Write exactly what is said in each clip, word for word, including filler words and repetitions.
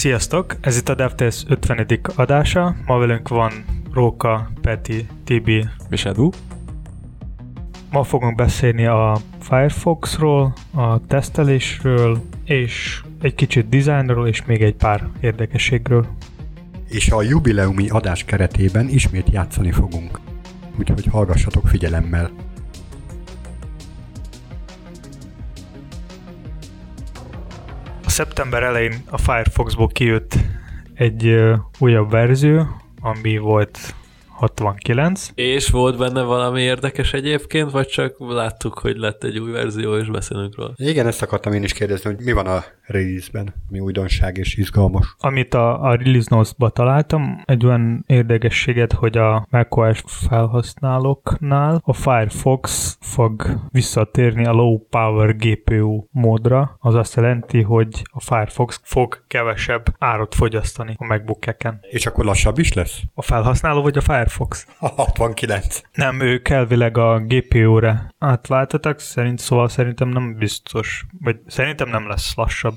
Sziasztok! Ez itt a DevTest ötvenedik adása. Ma velünk van Róka, Peti, Tibi és Edú. Ma fogunk beszélni a Firefoxról, a tesztelésről, és egy kicsit designról, és még egy pár érdekességről. És a jubileumi adás keretében ismét játszani fogunk. Úgyhogy hallgassatok figyelemmel! Szeptember elején a Firefoxból kijött egy ö, újabb verzió, ami volt hatvankilenc. És volt benne valami érdekes egyébként, vagy csak láttuk, hogy lett egy új verzió, és beszélünk róla? Igen, ezt akartam én is kérdezni, hogy mi van a release-ben, mi újdonság és izgalmas. Amit a, a release notes-ba találtam, egy olyan érdekességet, hogy a macOS felhasználóknál a Firefox fog visszatérni a low power gé pé u módra, az azt jelenti, hogy a Firefox fog kevesebb árat fogyasztani a MacBook-eken. És akkor lassabb is lesz? A felhasználó vagy a Firefox? Fox. hatvankilenc. Nem, ők elvileg a gé pé u-re átváltottak, szerint, szóval szerintem nem biztos, vagy szerintem nem lesz lassabb.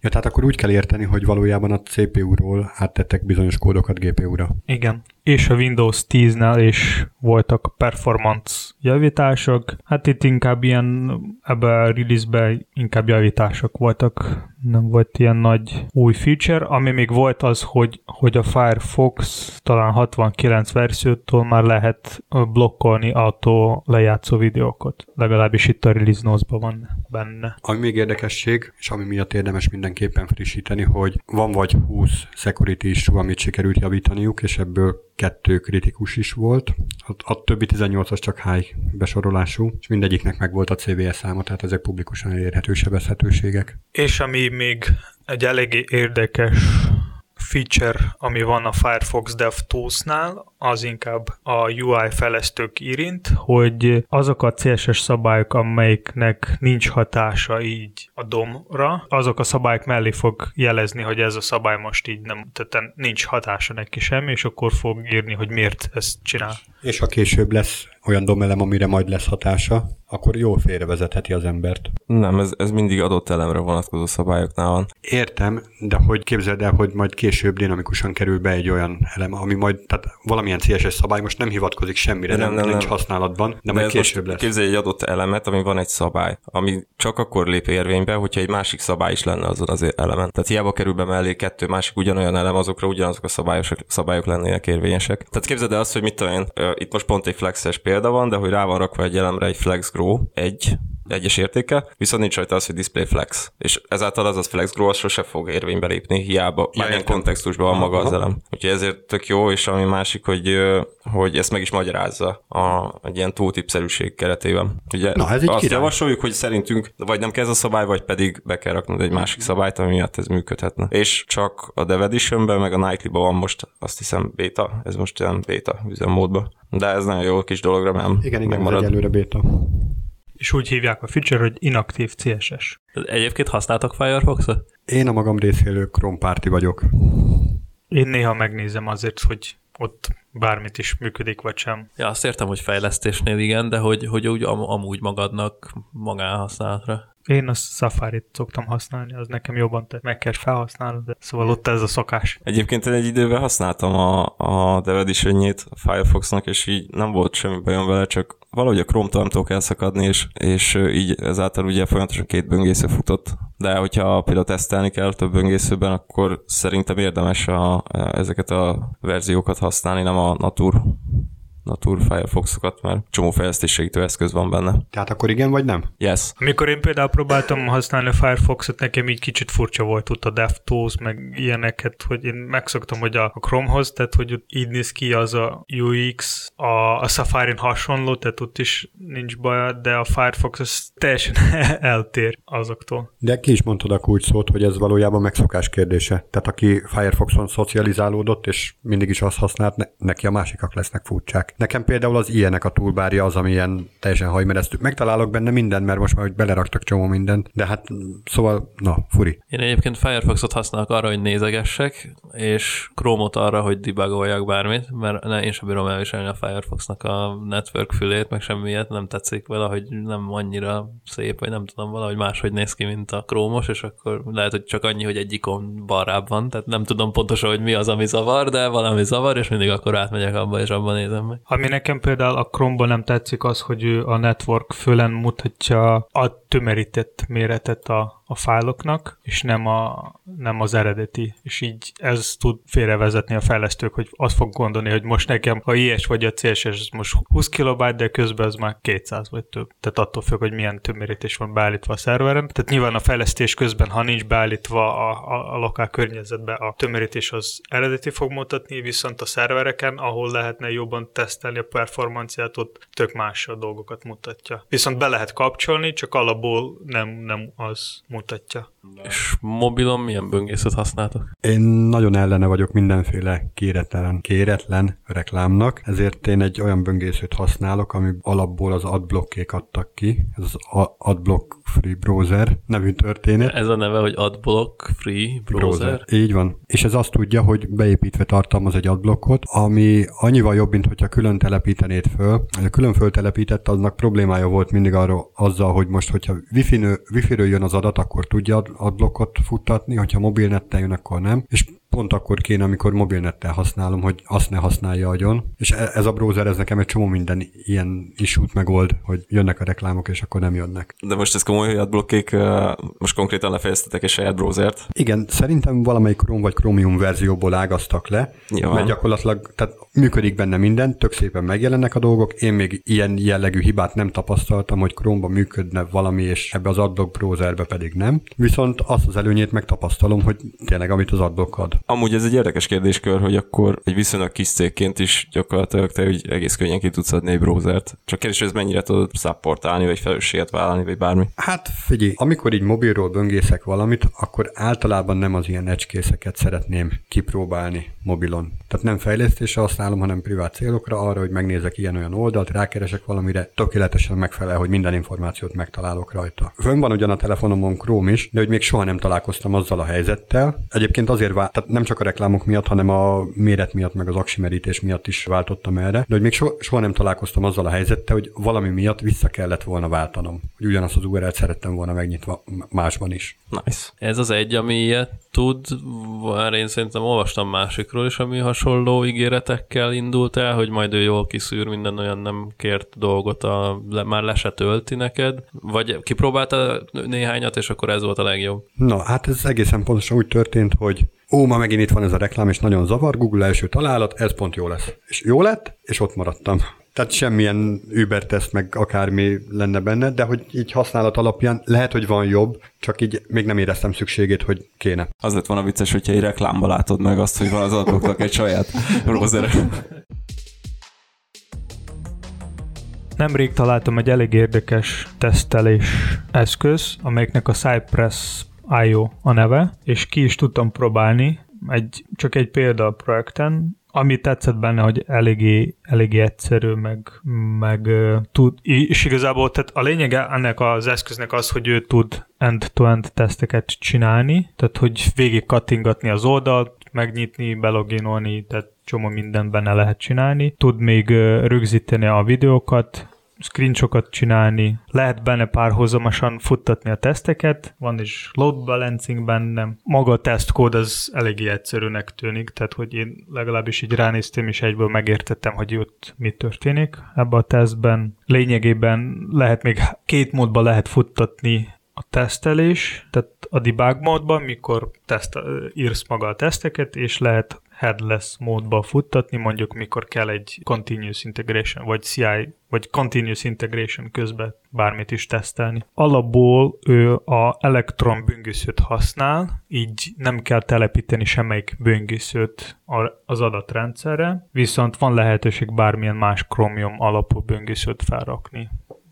Ja, tehát akkor úgy kell érteni, hogy valójában a cé pé u-ról áttettek bizonyos kódokat gé pé u-ra. Igen. És a Windows tíznél is voltak performance javítások. Hát itt inkább ilyen, ebben a release-ben inkább javítások voltak. Nem volt ilyen nagy új feature. Ami még volt az, hogy, hogy a Firefox talán hatvankilenc verziótól már lehet blokkolni autó lejátszó videókat. Legalábbis itt a release notes-ban van benne. Ami még érdekesség, és ami miatt érdemes mindenképpen frissíteni, hogy van vagy húsz security issue, amit sikerült javítaniuk, és ebből kettő kritikus is volt. A, a többi tizennyolcas csak high besorolású, és mindegyiknek meg volt a cé vé es száma, tehát ezek publikusan elérhető sebezhetőségek. És ami még egy eléggé érdekes feature, ami van a Firefox DevToolsnál, az inkább a u i fejlesztők érint, hogy azok a cé es es szabályok, amelyiknek nincs hatása így a dom-ra, azok a szabályok mellé fog jelezni, hogy ez a szabály most így nem, tehát nincs hatása neki semmi, és akkor fog írni, hogy miért ezt csinál. És ha később lesz olyan domelem, amire majd lesz hatása, akkor jól félrevezetheti az embert. Nem, ez, ez mindig adott elemre vonatkozó szabályoknál van. Értem, de hogy képzeld el, hogy majd később dinamikusan kerül be egy olyan elem, ami majd, tehát valamilyen cé es es szabály most nem hivatkozik semmire, nem, nem, nem, nincs nem. használatban, de, de majd később lesz. Képzelj egy adott elemet, ami van egy szabály, ami csak akkor lép érvénybe, hogyha egy másik szabály is lenne azon az elemen. Tehát hiába kerül be mellé kettő másik ugyanolyan elem, azokra ugyanazok a szabályos, szabályok lennének érvényesek. Tehát képzeld el azt, hogy mit tudom én, itt most pont egy flexes példa van, de hogy rá van rakva egy elemre egy flex grow, egy, egyes értéke, viszont nincs rajta az, hogy display flex. És ezáltal az az flex grow, az sose fog érvénybe lépni, hiába ja, ilyen kontextusban van maga az elem. Úgyhogy ezért tök jó, és ami másik, hogy, hogy ezt meg is magyarázza a, egy ilyen túltipszerűség keretében. Ugye na, ez azt javasoljuk, hogy szerintünk vagy nem kell ez a szabály, vagy pedig be kell raknod egy másik szabályt, ami miatt ez működhetne. És csak a Dev Editionben, meg a Nightly-ban van most, azt hiszem, beta, ez most ilyen beta üzemmódban. De ez nagyon jó kis dologra, mert igen, igen, megmarad. Egyelőre beta. És úgy hívják a feature, hogy inaktív cé es es. Egyébként használtak Firefox-ot? Én a magam részéről Chrome párti vagyok. Én néha megnézem azért, hogy ott bármit is működik, vagy sem. Ja, azt értem, hogy fejlesztésnél igen, de hogy, hogy úgy am- amúgy magadnak magánhasználatra. Én a Safari-t szoktam használni, az nekem jobban te meg kell felhasználni, de szóval ott ez a szokás. Egyébként én egy időben használtam a, a Dev Edition-jét a Firefoxnak, és így nem volt semmi bajom vele, csak valahogy a Chrome-tól kell szakadni, és, és így ezáltal ugye folyamatosan két böngésző futott. De hogyha például tesztelni kell több böngészőben, akkor szerintem érdemes a, ezeket a verziókat használni, nem a natur, natur Firefoxokat, mert csomó fejlesztéssegítő eszköz van benne. Tehát akkor igen, vagy nem? Yes. Amikor én például próbáltam használni a Firefoxot, nekem így kicsit furcsa volt ott a DevTools, meg ilyeneket, hogy én megszoktam, hogy a Chromehoz, tehát hogy így néz ki az a u iksz, a, a Safari-n hasonló, tehát ott is nincs baj, de a Firefox az teljesen eltér azoktól. De ki is mondtad a kulcs szót, hogy ez valójában megszokás kérdése. Tehát aki Firefoxon szocializálódott, és mindig is azt használt, ne, neki a másikak lesznek furcsák. Nekem például az ilyenek a toolbarja az, amilyen teljesen hajmeresztük. Megtalálok benne mindent, mert most már hogy beleraktak csomó mindent, de hát szóval, na, furi. Én egyébként Firefoxot használok arra, hogy nézegessek, és Chrome-ot arra, hogy debugoljak bármit, mert ne, én sem bírom elviselni a Firefoxnak a network fülét, meg semmilyet, nem tetszik vele, hogy nem annyira szép, vagy nem tudom, valahogy máshogy néz ki, mint a Chrome-os, és akkor lehet, hogy csak annyi, hogy egy ikon balrább van, tehát nem tudom pontosan, hogy mi az, ami zavar, de valami zavar, és mindig akkor átmegyek abba, és abban nézem meg. Ami nekem például a Chrome-ban nem tetszik az, hogy a network főlen mutatja a tömörített méretet a, a fájloknak, és nem, a, nem az eredeti. És így ez tud félrevezetni a fejlesztők, hogy azt fog gondolni, hogy most nekem a i es vagy a cé es es ez most húsz kilobájt, de közben ez már kétszáz vagy több. Tehát attól függ, hogy milyen tömörítés van beállítva a szerverem. Tehát nyilván a fejlesztés közben, ha nincs beállítva a, a, a lokál környezetben, a tömörítés az eredeti fog mutatni, viszont a szervereken, ahol lehetne jobban tesztelni a performanciát, ott tök más a dolgokat mutatja. Viszont be lehet kapcsolni, csak alapból nem, nem az mutatja. És mobilon milyen böngészőt használtok? Én nagyon ellene vagyok mindenféle kéretlen, kéretlen reklámnak, ezért én egy olyan böngészőt használok, ami alapból az adblockék adtak ki. Ez az Adblock Free Browser nevű történet. Ez a neve, hogy Adblock Free Browser. Browser. Így van. És ez azt tudja, hogy beépítve tartalmaz egy adblockot, ami annyival jobb, mint hogyha külön telepítenéd föl. Ha külön föltelepített, aznak problémája volt mindig arról azzal, hogy most, hogyha wifi-ről jön az adat, akkor tudja adblockot futtatni, hogyha mobilnetten jön, akkor nem. És pont akkor kéne, amikor mobilnettel használom, hogy azt ne használja agyon. És ez a browser, ez nekem egy csomó minden ilyen issút megold, hogy jönnek a reklámok, és akkor nem jönnek. De most ez komoly, hogy adblockék, most konkrétan lefejeztetek egy saját browsert? Igen, szerintem valamelyik Chrome vagy Chromium verzióból ágaztak le, ja. Mert gyakorlatilag tehát működik benne minden, tök szépen megjelennek a dolgok. Én még ilyen jellegű hibát nem tapasztaltam, hogy Chrome-ban működne valami, és ebbe az adblock browserbe pedig nem. Viszont azt az előnyét megtapasztalom, hogy tényleg amit az adblock ad. Amúgy ez egy érdekes kérdéskör, hogy akkor egy viszonylag kis cégként is gyakorlatilag te úgy egész könnyen ki tudsz adni egy browsert. Csak kérdés, hogy ez mennyire tudod szapportálni, vagy felelősséget vállalni, vagy bármi. Hát figyelj, amikor így mobilról böngészek valamit, akkor általában nem az ilyen edge-készeket szeretném kipróbálni mobilon. Tehát nem fejlesztésre használom, hanem privát célokra, arra, hogy megnézek ilyen-olyan oldalt, rákeresek valamire, tökéletesen megfelel, hogy minden információt megtalálok rajta. Fönn van ugyan a telefonomon Chrome is, de hogy még soha nem találkoztam azzal a helyzettel. Egyébként azért vá- tehát nem csak a reklámok miatt, hanem a méret miatt, meg az aksimerítés miatt is váltottam erre, de hogy még so- soha nem találkoztam azzal a helyzettel, hogy valami miatt vissza kellett volna váltanom, hogy ugyanazt az u er el-t szerettem volna megnyitva másban is. Nice. Ez az egy, ami ilyet tud, már én szerintem olvastam másikról is, ami hasonló ígéretekkel indult el, hogy majd ő jól kiszűr minden olyan nem kért dolgot, a, le, már le se tölti neked, vagy kipróbálta néhányat, és akkor ez volt a legjobb. Na, hát ez egészen pontosan úgy történt, hogy ó, ma megint itt van ez a reklám, és nagyon zavar, Google első találat, ez pont jó lesz. És jó lett, és ott maradtam. Tehát semmilyen Uber-teszt meg akármi lenne benne, de hogy így használat alapján lehet, hogy van jobb, csak így még nem éreztem szükségét, hogy kéne. Az lett volna vicces, hogyha egy reklámba látod meg azt, hogy van az adóknak egy saját browser. Nemrég találtam egy elég érdekes tesztelés eszköz, amelyiknek a Cypress pont i o a neve, és ki is tudtam próbálni egy, csak egy példa projekten, ami tetszett benne, hogy eléggé, eléggé egyszerű, meg, meg uh, tud, és igazából tehát a lényege ennek az eszköznek az, hogy ő tud end-to-end teszteket csinálni, tehát hogy végig kattingatni az oldalt, megnyitni, beloginolni, tehát csomó mindent benne lehet csinálni. Tud még uh, rögzíteni a videókat, screenshotokat csinálni, lehet benne párhuzamosan futtatni a teszteket, van is load balancing benne. Maga a tesztkód az eléggé egyszerűnek tűnik, tehát hogy én legalábbis így ránéztem, és egyből megértettem, hogy ott mi történik ebbe a tesztben. Lényegében lehet még két módban lehet futtatni a tesztelés, tehát a debug módban, mikor teszt, írsz maga a teszteket, és lehet headless módba futtatni, mondjuk mikor kell egy continuous integration, vagy cé i, vagy continuous integration közben bármit is tesztelni. Alapból ő a Electron böngészőt használ, így nem kell telepíteni semmelyik böngészőt az adatrendszerre, viszont van lehetőség bármilyen más Chromium alapú böngészőt felrakni.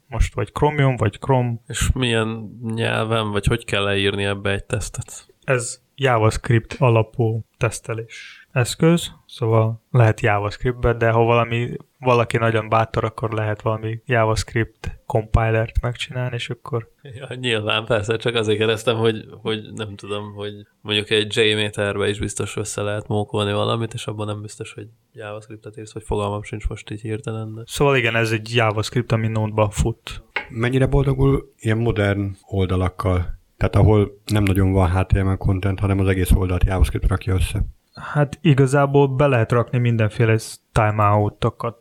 Most vagy Chromium, vagy Chrome. És milyen nyelven, vagy hogy kell leírni ebbe egy tesztet? Ez JavaScript alapú tesztelés. eszköz, szóval lehet JavaScriptbe, de ha valami, valaki nagyon bátor, akkor lehet valami JavaScript compilert megcsinálni, és akkor... Ja, nyilván, persze, csak azért kérdeztem, hogy, hogy nem tudom, hogy mondjuk egy JMeterbe is biztos össze lehet mókolni valamit, és abban nem biztos, hogy JavaScriptet írsz, vagy fogalmam sincs most így hirtelen. De... Szóval igen, ez egy JavaScript, ami Node-ban fut. Mennyire boldogul ilyen modern oldalakkal? Tehát ahol nem nagyon van há té em el content, hanem az egész oldalt JavaScript rakja össze. Hát igazából be lehet rakni mindenféle timeout-okat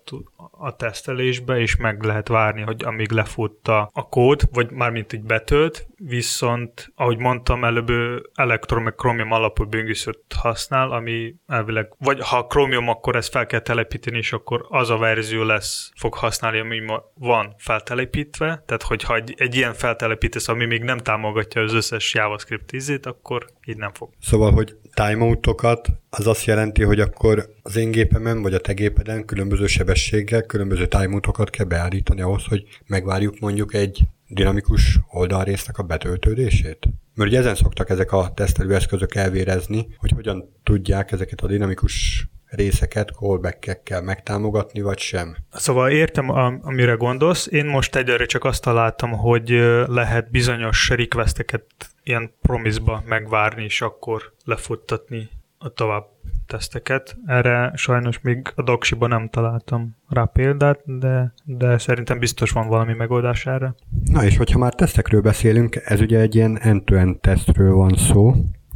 a tesztelésbe, és meg lehet várni, hogy amíg lefut a, a kód, vagy mármint így betölt, viszont, ahogy mondtam, előbb Electron meg Chromium alapú böngészőt használ, ami elvileg, vagy ha Chromium, akkor ezt fel kell telepíteni, és akkor az a verzió lesz, fog használni, ami van feltelepítve, tehát hogyha egy, egy ilyen feltelepítesz, ami még nem támogatja az összes JavaScript ízét, akkor így nem fog. Szóval, hogy timeout-okat, az azt jelenti, hogy akkor az én gépemen, vagy a te gépeden különböző sebességgel, különböző timeoutokat kell beállítani ahhoz, hogy megvárjuk mondjuk egy dinamikus oldalrésznek a betöltődését. Mert ugye ezen szoktak ezek a tesztelőeszközök elvérezni, hogy hogyan tudják ezeket a dinamikus részeket callback-ekkel megtámogatni, vagy sem. Szóval értem, amire gondolsz. Én most egyelőre csak azt találtam, hogy lehet bizonyos requesteket ilyen promise-ba megvárni, és akkor lefuttatni a tovább teszteket. Erre sajnos még a doksiba nem találtam rá példát, de, de szerintem biztos van valami megoldás erre. Na és hogyha már tesztekről beszélünk, ez ugye egy ilyen end-to-end tesztről van szó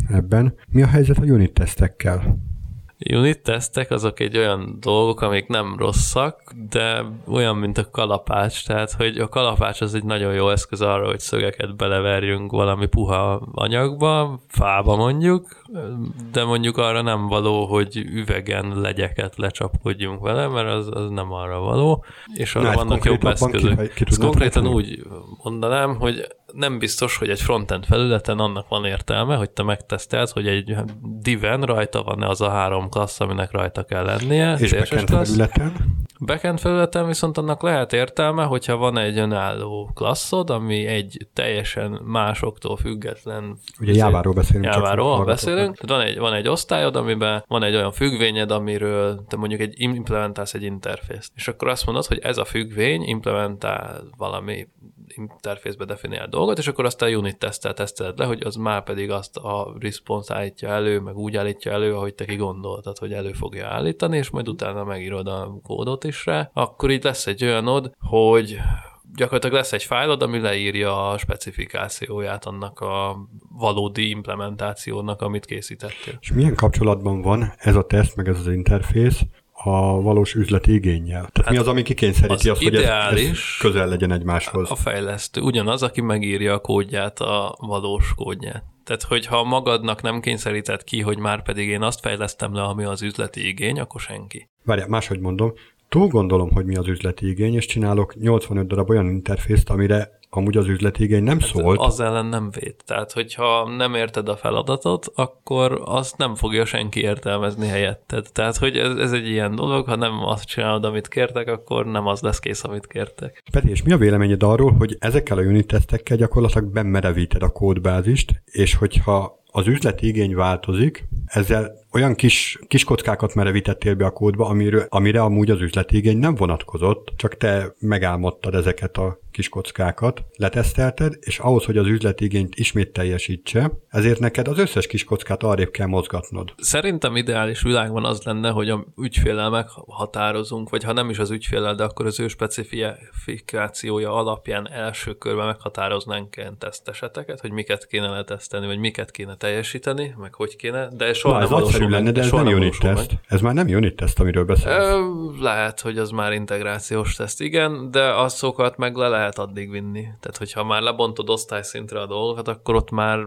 ebben. Mi a helyzet a unit tesztekkel? Unit tesztek azok egy olyan dolgok, amik nem rosszak, de olyan, mint a kalapács, tehát hogy a kalapács az egy nagyon jó eszköz arra, hogy szögeket beleverjünk valami puha anyagba, fába mondjuk, de mondjuk arra nem való, hogy üvegen legyeket lecsapkodjunk vele, mert az, az nem arra való, és arra Na, vannak jobb eszközök. Ki, ki konkrétan tenni? Úgy mondanám, hogy nem biztos, hogy egy frontend felületen annak van értelme, hogy te megteszteled, hogy egy diven rajta van-e az a három klassz, aminek rajta kell lennie. És backend felületen? Backend felületen viszont annak lehet értelme, hogyha van egy önálló klasszod, ami egy teljesen másoktól független... Ugye Jáváról beszélünk. Jáváról beszélünk. Van egy, van egy osztályod, amiben van egy olyan függvényed, amiről te mondjuk egy implementálsz egy interfészt. És akkor azt mondod, hogy ez a függvény implementál valami interfészbe definiál dolgot, és akkor azt a unit teszttel teszteled le, hogy az már pedig azt a response állítja elő, meg úgy állítja elő, ahogy te kigondoltad, hogy elő fogja állítani, és majd utána megírod a kódot is rá. Akkor így lesz egy olyanod, hogy gyakorlatilag lesz egy fájlod, ami leírja a specifikációját annak a valódi implementációnak, amit készítettél. És milyen kapcsolatban van ez a teszt, meg ez az interfész a valós üzleti igénnyel? Tehát hát mi az, ami kikényszeríti az azt, hogy ez, ez közel legyen egymáshoz? A fejlesztő, ugyanaz, aki megírja a kódját, a valós kódját. Tehát, hogyha magadnak nem kényszeríted ki, hogy már pedig én azt fejlesztem le, ami az üzleti igény, akkor senki. Várjál, máshogy mondom, túl gondolom, hogy mi az üzleti igény, és csinálok nyolcvanöt darab olyan interfészt, amire amúgy az üzleti igény nem hát szólt. Az ellen nem véd. Tehát, hogyha nem érted a feladatot, akkor azt nem fogja senki értelmezni helyetted. Tehát, hogy ez, ez egy ilyen dolog, ha nem azt csinálod, amit kértek, akkor nem az lesz kész, amit kértek. Peti, és mi a véleményed arról, hogy ezekkel a unit tesztekkel gyakorlatilag bemerevíted a kódbázist, és hogyha az üzleti igény változik, ezzel olyan kis, kis kockákat merevítettél be a kódba, amire, amire amúgy az üzleti igény nem vonatkozott, csak te megálmodtad ezeket a kis kockákat, letesztelted, és ahhoz, hogy az üzleti igényt ismét teljesítse, ezért neked az összes kis kockát arrébb kell mozgatnod. Szerintem ideális világban az lenne, hogy a ügyféllel meghatározunk, vagy ha nem is az ügyféllel, de akkor az ő specifikációja alapján első körben meghatároznánk ilyen teszteseteket, hogy miket kéne letesztelni, vagy miket kéne teljesíteni, meg hogy kéne, de soha nem valósul meg. Lenne, de ez nem unit teszt. Ez már nem unit teszt, amiről beszélsz. Lehet, hogy az már integrációs teszt, igen, de azokat meg le lehet addig vinni. Tehát, hogyha már lebontod osztályszintre a dolgokat, akkor ott már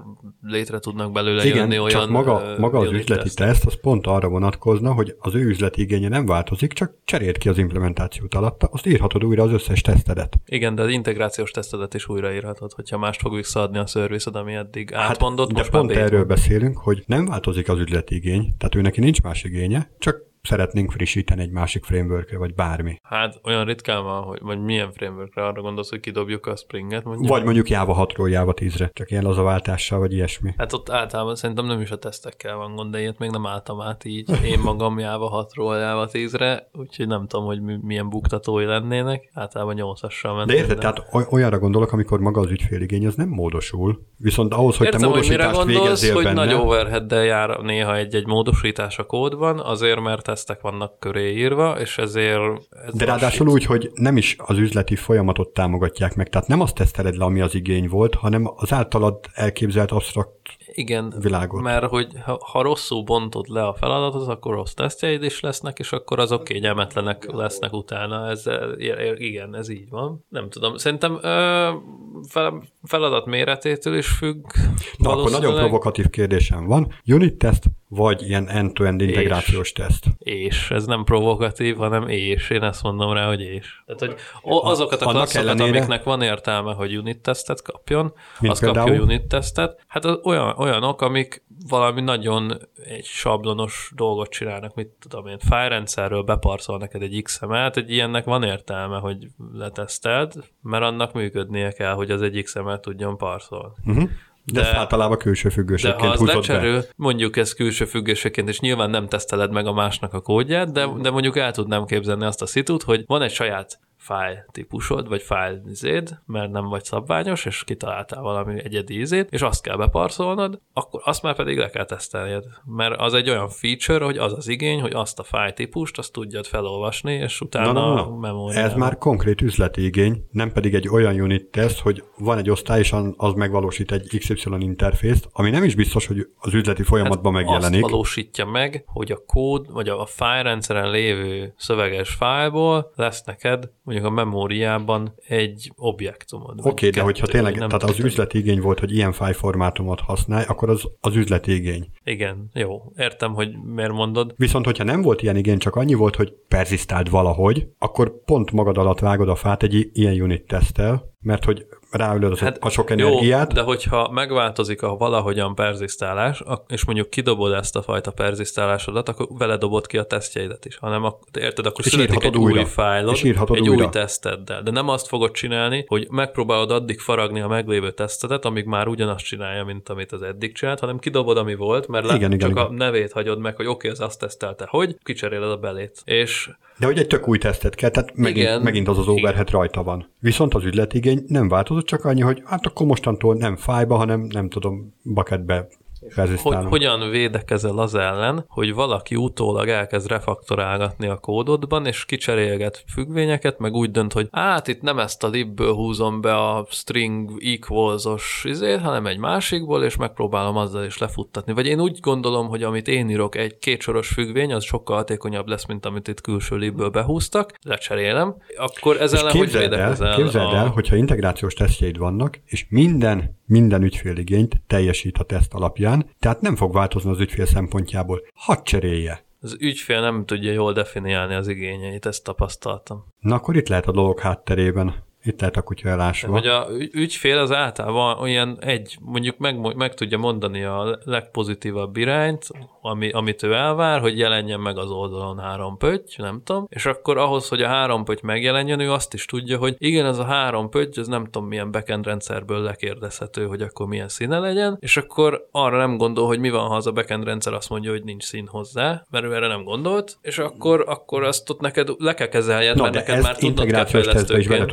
létre tudnak belőle igen, jönni olyan... Igen, csak maga, maga az üzleti teszt. teszt, az pont arra vonatkozna, hogy az ő üzleti igénye nem változik, csak cseréld ki az implementációt alatta, azt írhatod újra az összes tesztedet. Igen, de az integrációs tesztedet is újraírhatod, hogyha mást fog visszaadni a szervized, ami eddig átmondott. Hát, most pont erről beszélünk, hogy nem változik az üzleti igény, tehát ő neki nincs más igénye, csak szeretnénk frissíteni egy másik frameworkre, vagy bármi. Hát olyan ritkán van, hogy vagy milyen frameworkre arra gondolsz, hogy kidobjuk a Springet? Mondjuk? Vagy mondjuk Java hatról Java tízre, csak ilyen lazaváltással, vagy ilyesmi. Hát ott általában szerintem nem is a tesztekkel van gond, de ilyet még nem álltam át így. Én magam Java hatról Java tízre, úgyhogy nem tudom, hogy milyen buktatói lennének. Általában nyolcassal mentem. De érted, tehát olyanra gondolok, amikor maga az ügyféligény, az nem módosul. Viszont ahhoz, hogy értem, te módosítást hogy mire gondolsz, hogy benne, nagy overheaddel jár néha egy-egy módosítás a kódban, azért, mert tesztek vannak köré írva, és ezért... Ez de ráadásul így. Úgy, hogy nem is az üzleti folyamatot támogatják meg, tehát nem azt teszteled le, ami az igény volt, hanem az általad elképzelt absztrakt igen, világot. Mert hogy ha, ha rosszul bontod le a feladatot, akkor rossz tesztjeid is lesznek, és akkor azok kényelmetlenek lesznek utána. Ez, igen, ez így van. Nem tudom, szerintem ö, fel, feladat méretétől is függ. Na, akkor nagyon provokatív kérdésem van. Unit test vagy ilyen end-to-end integrációs és, teszt. És, ez nem provokatív, hanem és. Én ezt mondom rá, hogy és. Tehát, hogy azokat a klasszokat, ellenére, amiknek van értelme, hogy unit testet kapjon, az például? Kapja unit testet. Hát az olyan, olyanok, amik valami nagyon egy sablonos dolgot csinálnak, mit tudom én, fájrendszerről beparszol neked egy iksz em el-t, egy ilyennek van értelme, hogy leteszteld, mert annak működnie kell, hogy az egy iksz em el tudjon parszolni. Uh-huh. De, de általában külső függőségként húzott be. Mondjuk ez külső függőségként, és nyilván nem teszteled meg a másnak a kódját, de, de mondjuk el tudnám képzelni azt a szitút, hogy van egy saját file típusod, vagy file izéd, mert nem vagy szabványos, és kitaláltál valami egyedi izét, és azt kell beparszolnod, akkor azt már pedig le kell tesztelned. Mert az egy olyan feature, hogy az az igény, hogy azt a file típust, azt tudjad felolvasni, és utána na, na, na. a memóriába. Ez már konkrét üzleti igény, nem pedig egy olyan unit test, hogy van egy osztály, és az megvalósít egy iksz ipszilon interfészt, ami nem is biztos, hogy az üzleti folyamatban hát megjelenik. Azt valósítja meg, hogy a kód, vagy a file rendszeren lévő szöveges fájlból lesz neked mondjuk a memóriában egy objektumod. Oké, okay, de hogyha tényleg tehát az üzleti igény volt, hogy ilyen fájlformátumot használj, akkor az az üzleti igény. Igen, jó. Értem, hogy miért mondod. Viszont, hogyha nem volt ilyen igény, csak annyi volt, hogy perzisztáld valahogy, akkor pont magad alatt vágod a fát egy ilyen unit teszttel, mert hogy ráülöd hát, a sok energiát. Jó, de hogyha megváltozik a valahogyan perzisztálás, és mondjuk kidobod ezt a fajta perzisztálásodat, akkor vele dobod ki a tesztjeidet is, hanem a, érted, akkor születik egy újra. új fájlod, egy újra. új teszteddel. De nem azt fogod csinálni, hogy megpróbálod addig faragni a meglévő tesztedet, amíg már ugyanazt csinálja, mint amit az eddig csinált, hanem kidobod, ami volt, mert igen, le, igen, csak igen. a nevét hagyod meg, hogy oké, okay, az azt tesztelte, hogy kicseréled a belét. És de hogy egy tök új tesztet kell, tehát megint, igen, megint az az overhead rajta van. Viszont az ügyletigény nem változott, csak annyi, hogy hát akkor mostantól nem fájba, hanem nem tudom, bucketbe perzisztálom. Hogyan védekezel az ellen, hogy valaki utólag elkezd refaktorálgatni a kódodban, és kicserélget függvényeket, meg úgy dönt, hogy hát itt nem ezt a libből húzom be a string equals-os izét, hanem egy másikból, és megpróbálom azzal is lefuttatni. Vagy én úgy gondolom, hogy amit én írok, egy kétsoros függvény, az sokkal hatékonyabb lesz, mint amit itt külső libből behúztak, lecserélem, akkor ez ellen hogy védekezel? El, képzeld a... el, hogyha integrációs tesztjeid vannak, és minden minden ügyféligényt teljesít a teszt alapján, tehát nem fog változni az ügyfél szempontjából. Hadd cserélje! Az ügyfél nem tudja jól definiálni az igényeit, ezt tapasztaltam. Na akkor itt lehet a dolog hátterében. Itt lehet a kutya elásva. Hogy a ügyfél az általában olyan egy, mondjuk meg, meg tudja mondani a legpozitívabb irányt, ami, amit ő elvár, hogy jelenjen meg az oldalon három pötty, nem tudom, és akkor ahhoz, hogy a három pötty megjelenjen, ő azt is tudja, hogy igen, ez a három pötty, ez nem tudom milyen backend rendszerből lekérdezhető, hogy akkor milyen színe legyen, és akkor arra nem gondol, hogy mi van, ha az a backend rendszer azt mondja, hogy nincs szín hozzá, mert ő erre nem gondolt, és akkor, akkor azt ott neked le kell kezeljed, mert neked már tudnod kell fejlesztőként.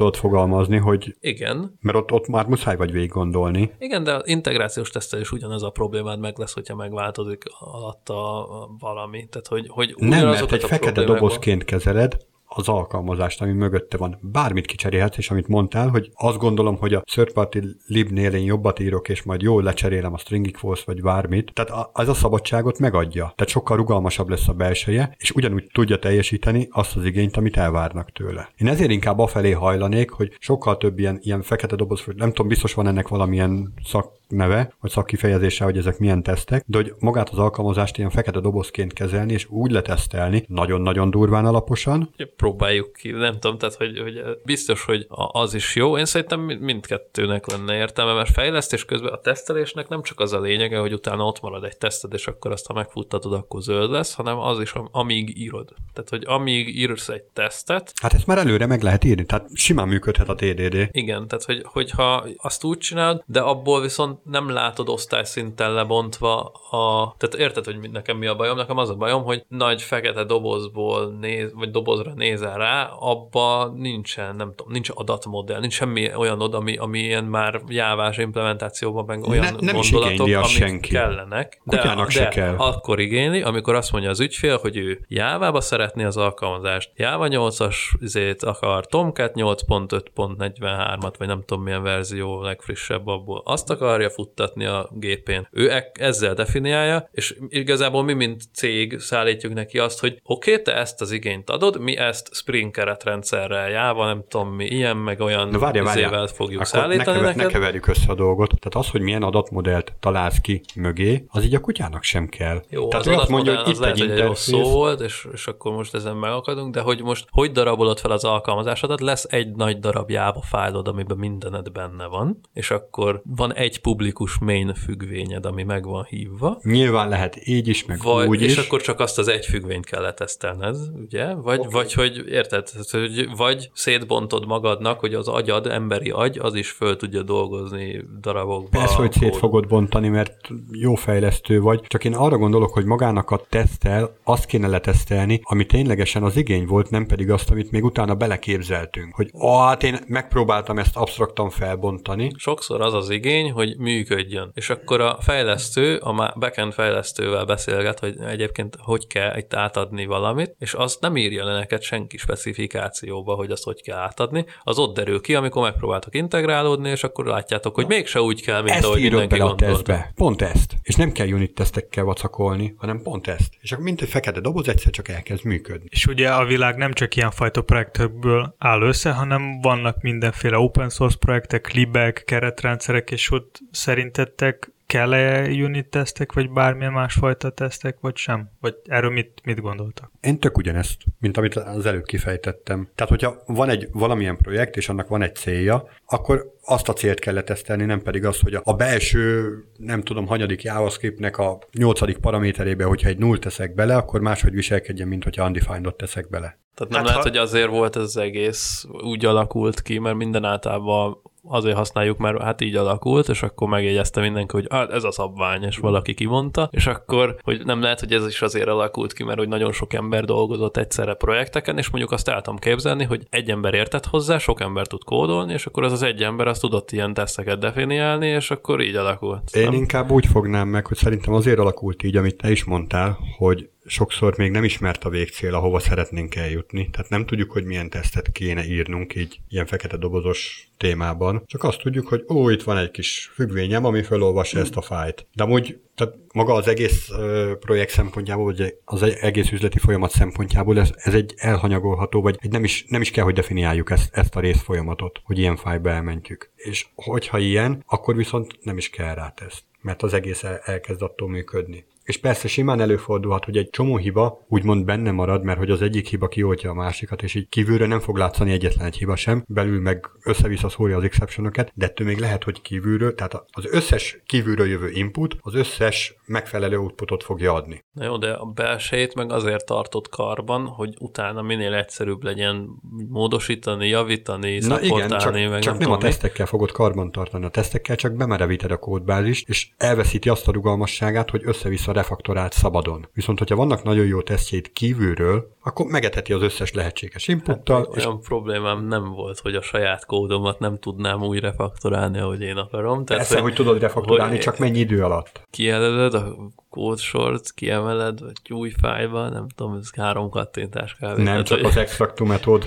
Hogy igen. Mert ott, ott már muszáj vagy végig gondolni. Igen, de az integrációs tesztel is ugyanaz a problémád meg lesz, hogyha megváltozik alatta valami. Tehát, hogy, hogy nem, mert egy fekete dobozként kezeled az alkalmazást, ami mögötte van. Bármit kicserélhetsz, és amit mondtál, hogy azt gondolom, hogy a third party libnél én jobbat írok, és majd jól lecserélem a string equals, vagy bármit. Tehát az a szabadságot megadja. Tehát sokkal rugalmasabb lesz a belseje, és ugyanúgy tudja teljesíteni azt az igényt, amit elvárnak tőle. Én ezért inkább afelé hajlanék, hogy sokkal több ilyen, ilyen fekete doboz, nem tudom, biztos van ennek valamilyen szakneve, vagy szakkifejezése, hogy ezek milyen tesztek, de hogy magát az alkalmazást ilyen fekete dobozként kezelni, és úgy letesztelni, nagyon-nagyon durván alaposan. Yep. próbáljuk ki, nem tudom, tehát hogy, hogy biztos, hogy az is jó. Én szerintem mindkettőnek lenne értelme, mert fejlesztés közben a tesztelésnek nem csak az a lényege, hogy utána ott marad egy teszted, és akkor azt, ha megfuttatod, akkor zöld lesz, hanem az is, amíg írod. Tehát, hogy amíg írsz egy tesztet. Hát ezt már előre meg lehet írni, tehát simán működhet a té dé dé. Igen, tehát hogy, hogyha azt úgy csinálod, de abból viszont nem látod osztályszinten lebontva a... Tehát érted, hogy nekem mi a bajom? Nekem az a bajom, hogy nagy fekete dobozból néz, vagy dobozra nézel rá, abban nincsen, nem tudom, nincs adatmodell, nincs semmi olyanod, ami, ami ilyen már jávás implementációban, meg olyan ne, gondolatok, amik senki. Kellenek. Kutyának de, se de kell. Akkor igényli, amikor azt mondja az ügyfél, hogy ő Jávába szeretné az alkalmazást. Jáva nyolcas izét akar, Tomcat nyolc pont öt pont negyvenhármat, vagy nem tudom milyen verzió legfrissebb abból. Azt akarja futtatni a gépén. Ő ezzel definiálja, és igazából mi, mint cég szállítjuk neki azt, hogy oké, okay, te ezt az igényt adod, mi ezt Spring keretrendszerrel Jáva, nem tudom mi, ilyen, meg olyan izével fogjuk akkor szállítani ne, neked. Ne keverjük össze a dolgot. Tehát az, hogy milyen adatmodellt találsz ki mögé, az így a kutyának sem kell. Jó, tehát az, az adatmodell az, az lehet, hogy egy rossz szó volt, és, és akkor most ezen megakadunk, de hogy most hogy darabolod fel az alkalmazásodat, lesz egy nagy darab Java fájlod, amiben mindened benne van, és akkor van egy publikus main függvényed, ami meg van hívva. Nyilván lehet így is, meg vagy, úgy és is. És akkor csak azt az egy függvényt kell letesztelned, ugye? Vagy, okay. vagy hogy érted, hogy vagy szétbontod magadnak, hogy az agyad, emberi agy, az is föl tudja dolgozni darabokba. Persze, hogy szét fogod bontani, mert jó fejlesztő vagy. Csak én arra gondolok, hogy magának a tesztel azt kéne letesztelni, ami ténylegesen az igény volt, nem pedig azt, amit még utána beleképzeltünk. Hogy hát én megpróbáltam ezt absztraktan felbontani. Sokszor az az igény, hogy működjön. És akkor a fejlesztő, a backend fejlesztővel beszélget, hogy egyébként hogy kell itt átadni valamit, és azt nem írja le neked senki specifikációba, hogy azt hogy kell átadni. Az ott derül ki, amikor megpróbáltok integrálódni, és akkor látjátok, hogy mégse úgy kell, mint ezt ahogy mindenki gondolt. Pont ezt. És nem kell unit tesztekkel vacakolni, hanem pont ezt. És akkor mint egy fekete doboz egyszer csak elkezd működni. És ugye a világ nem csak ilyenfajta projektekből áll össze, hanem vannak mindenféle open source projektek, libek, keretrendszerek, és ott szerintetek kell-e unit tesztek, vagy bármilyen másfajta tesztek, vagy sem? Vagy erről mit, mit gondoltak? Én tök ugyanezt, mint amit az előbb kifejtettem. Tehát, hogyha van egy valamilyen projekt, és annak van egy célja, akkor azt a célt kell letesztelni, nem pedig azt, hogy a belső, nem tudom, hanyadik JavaScriptnek a nyolcadik paraméterébe, hogyha egy null teszek bele, akkor máshogy viselkedjen, mint hogyha undefined-ot teszek bele. Tehát nem hát, lehet, ha... hogy azért volt ez az egész, úgy alakult ki, mert minden általában azért használjuk, mert hát így alakult, és akkor megjegyezte mindenki, hogy hát ez a szabvány, és valaki kimondta, és akkor hogy nem lehet, hogy ez is azért alakult ki, mert hogy nagyon sok ember dolgozott egyszerre projekteken, és mondjuk azt álltam képzelni, hogy egy ember értett hozzá, sok ember tud kódolni, és akkor az az egy ember azt tudott ilyen teszteket definiálni, és akkor így alakult. Nem? Én inkább úgy fognám meg, hogy szerintem azért alakult így, amit te is mondtál, hogy sokszor még nem ismert a végcél, ahova szeretnénk eljutni, tehát nem tudjuk, hogy milyen tesztet kéne írnunk így ilyen fekete dobozos témában, csak azt tudjuk, hogy ó, itt van egy kis függvényem, ami felolvassa ezt a fájlt. De amúgy, tehát maga az egész ö, projekt szempontjából, vagy az egész üzleti folyamat szempontjából ez, ez egy elhanyagolható, vagy egy nem, is, nem is kell, hogy definiáljuk ezt, ezt a részfolyamatot, hogy ilyen fájlba elmentjük. És hogyha ilyen, akkor viszont nem is kell rá teszt, mert az egész el, elkezd attól működni. És persze simán előfordulhat, hogy egy csomó hiba úgymond benne marad, mert hogy az egyik hiba kioltja a másikat, és így kívülre nem fog látszani egyetlen egy hiba sem, belül meg össze-vissza szórja az exceptionokat, de ettől még lehet, hogy kívülről, tehát az összes kívülről jövő input, az összes megfelelő outputot fogja adni. Na jó, de a belsejét meg azért tartott karban, hogy utána minél egyszerűbb legyen módosítani, javítani, szapportálni, meg csak nem, nem a tesztekkel fogod karban tartani, a tesztekkel csak bemerevíted a kódbázist, és elveszíti azt a rugalmasságát, hogy össze-vissza refaktorált szabadon. Viszont, hogyha vannak nagyon jó tesztjeid kívülről, akkor megeteti az összes lehetséges inputtal. Hát, és... Olyan problémám nem volt, hogy a saját kódomat nem tudnám úgy refaktorálni, ahogy én akarom. Tehát, persze, hogy, hogy tudod refaktorálni, hogy csak mennyi idő alatt. Kijelölöd a kódsort, kiemeled, vagy új fájlba, nem tudom, ez három kattintás kávé. Nem, hát, csak hogy... az extractu metód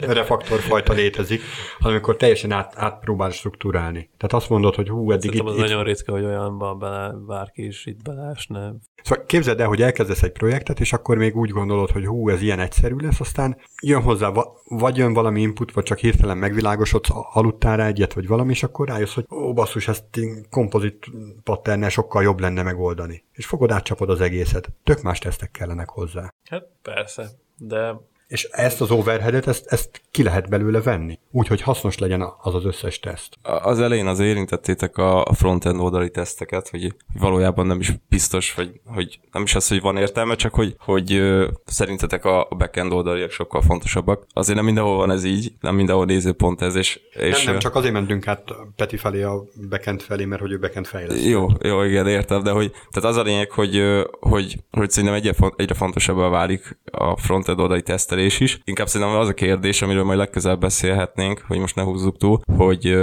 refaktorfajta létezik, hanem amikor teljesen át, átpróbál struktúrálni. Tehát azt mondod, hogy hú, eddig itt, az itt... nagyon ritka, hogy olyanban bele, bárki is itt beleesne. Szóval képzeld el, hogy elkezdesz egy projektet, és akkor még úgy gondolod, hogy hú, ez ilyen egyszerű lesz, aztán jön hozzá, va- vagy jön valami input, vagy csak hirtelen megvilágosodsz, aludtál rá egyet, vagy valami, és akkor rájössz, hogy ó, basszus, ezt kompozit patternnel sokkal jobb lenne megoldani. És fogod, átcsapod az egészet. Tök más tesztek kellenek hozzá. Hát persze, de... És ezt az overheadet, ezt, ezt ki lehet belőle venni, úgyhogy hasznos legyen az az összes teszt. Az elején az érintettétek a frontend oldali teszteket, hogy valójában nem is biztos, hogy, hogy nem is az, hogy van értelme, csak hogy, hogy szerintetek a backend oldaliak sokkal fontosabbak. Azért nem mindenhol van ez így, nem mindenhol nézőpont ez. És, és nem, nem, csak azért mentünk át Peti felé a backend felé, mert hogy ő backend fejlesztő. Jó, jó, igen, értem, de hogy tehát az a lényeg, hogy, hogy, hogy szerintem egyre, egyre fontosabbá válik a frontend oldali tesztelés is. Inkább szerintem az a kérdés, amiről majd legközelebb beszélhetnénk, hogy most ne húzzuk túl, hogy,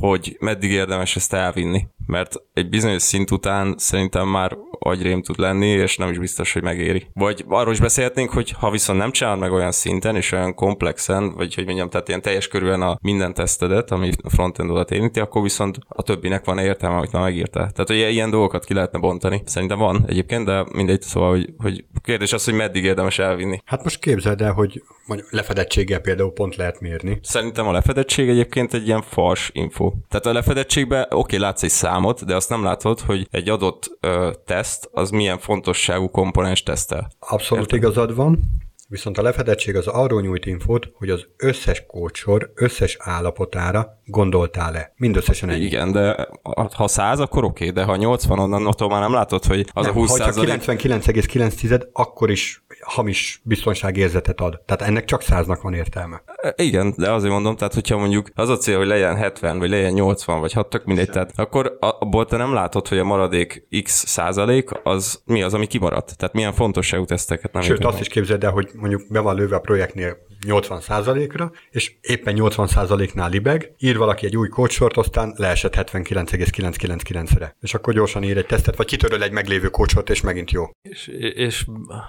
hogy meddig érdemes ezt elvinni. Mert egy bizonyos szint után szerintem már agyrém tud lenni, és nem is biztos, hogy megéri. Vagy arról is beszélhetnénk, hogy ha viszont nem csinálod meg olyan szinten, és olyan komplexen, vagy hogy mondjam, tehát ilyen teljes körülön a minden tesztedet, ami a frontend-odat érinti, akkor viszont a többinek van értelme, amit már megírtál. Tehát ugye ilyen dolgokat ki lehetne bontani. Szerintem van egyébként, de mindegy, szóval, hogy, hogy kérdés az, hogy meddig érdemes elvinni. Hát most képzeld el, hogy lefedettséggel például pont lehet mérni. Szerintem a lefedettség egyébként egy ilyen fals info. Tehát a lefedettségben oké, látsz egy számot, de azt nem látod, hogy egy adott ö, teszt az milyen fontosságú komponens tesztel. Abszolút értem? Igazad van, viszont a lefedettség az arról nyújt infót, hogy az összes kódsor összes állapotára gondoltál-e. Mindösszesen egy. Igen, de ha száz, akkor oké, de ha nyolcvan, onnan attól már nem látod, hogy az nem, a húsz százalék... Ha kilencvenkilenc egész kilenc akkor is hamis biztonságérzetet ad. Tehát ennek csak száznak van értelme. Igen, de azért mondom, tehát hogyha mondjuk az a cél, hogy legyen hetven, vagy legyen nyolcvan, vagy hat, tök mindegy, tehát akkor abból te nem látod, hogy a maradék x százalék az mi az, ami kimaradt. Tehát milyen fontosságú teszteket nem. Sőt, azt meg. Is képzeld el, hogy mondjuk be van lőve a projektnél nyolcvan százalékra, és éppen nyolcvan százaléknál libeg, ír valaki egy új kódsort, aztán leesett hetvenkilenc egész kilencszázkilencvenkilencre. És akkor gyorsan ír egy tesztet, vagy kitöröl egy meglévő kódsort, és megint jó. És, és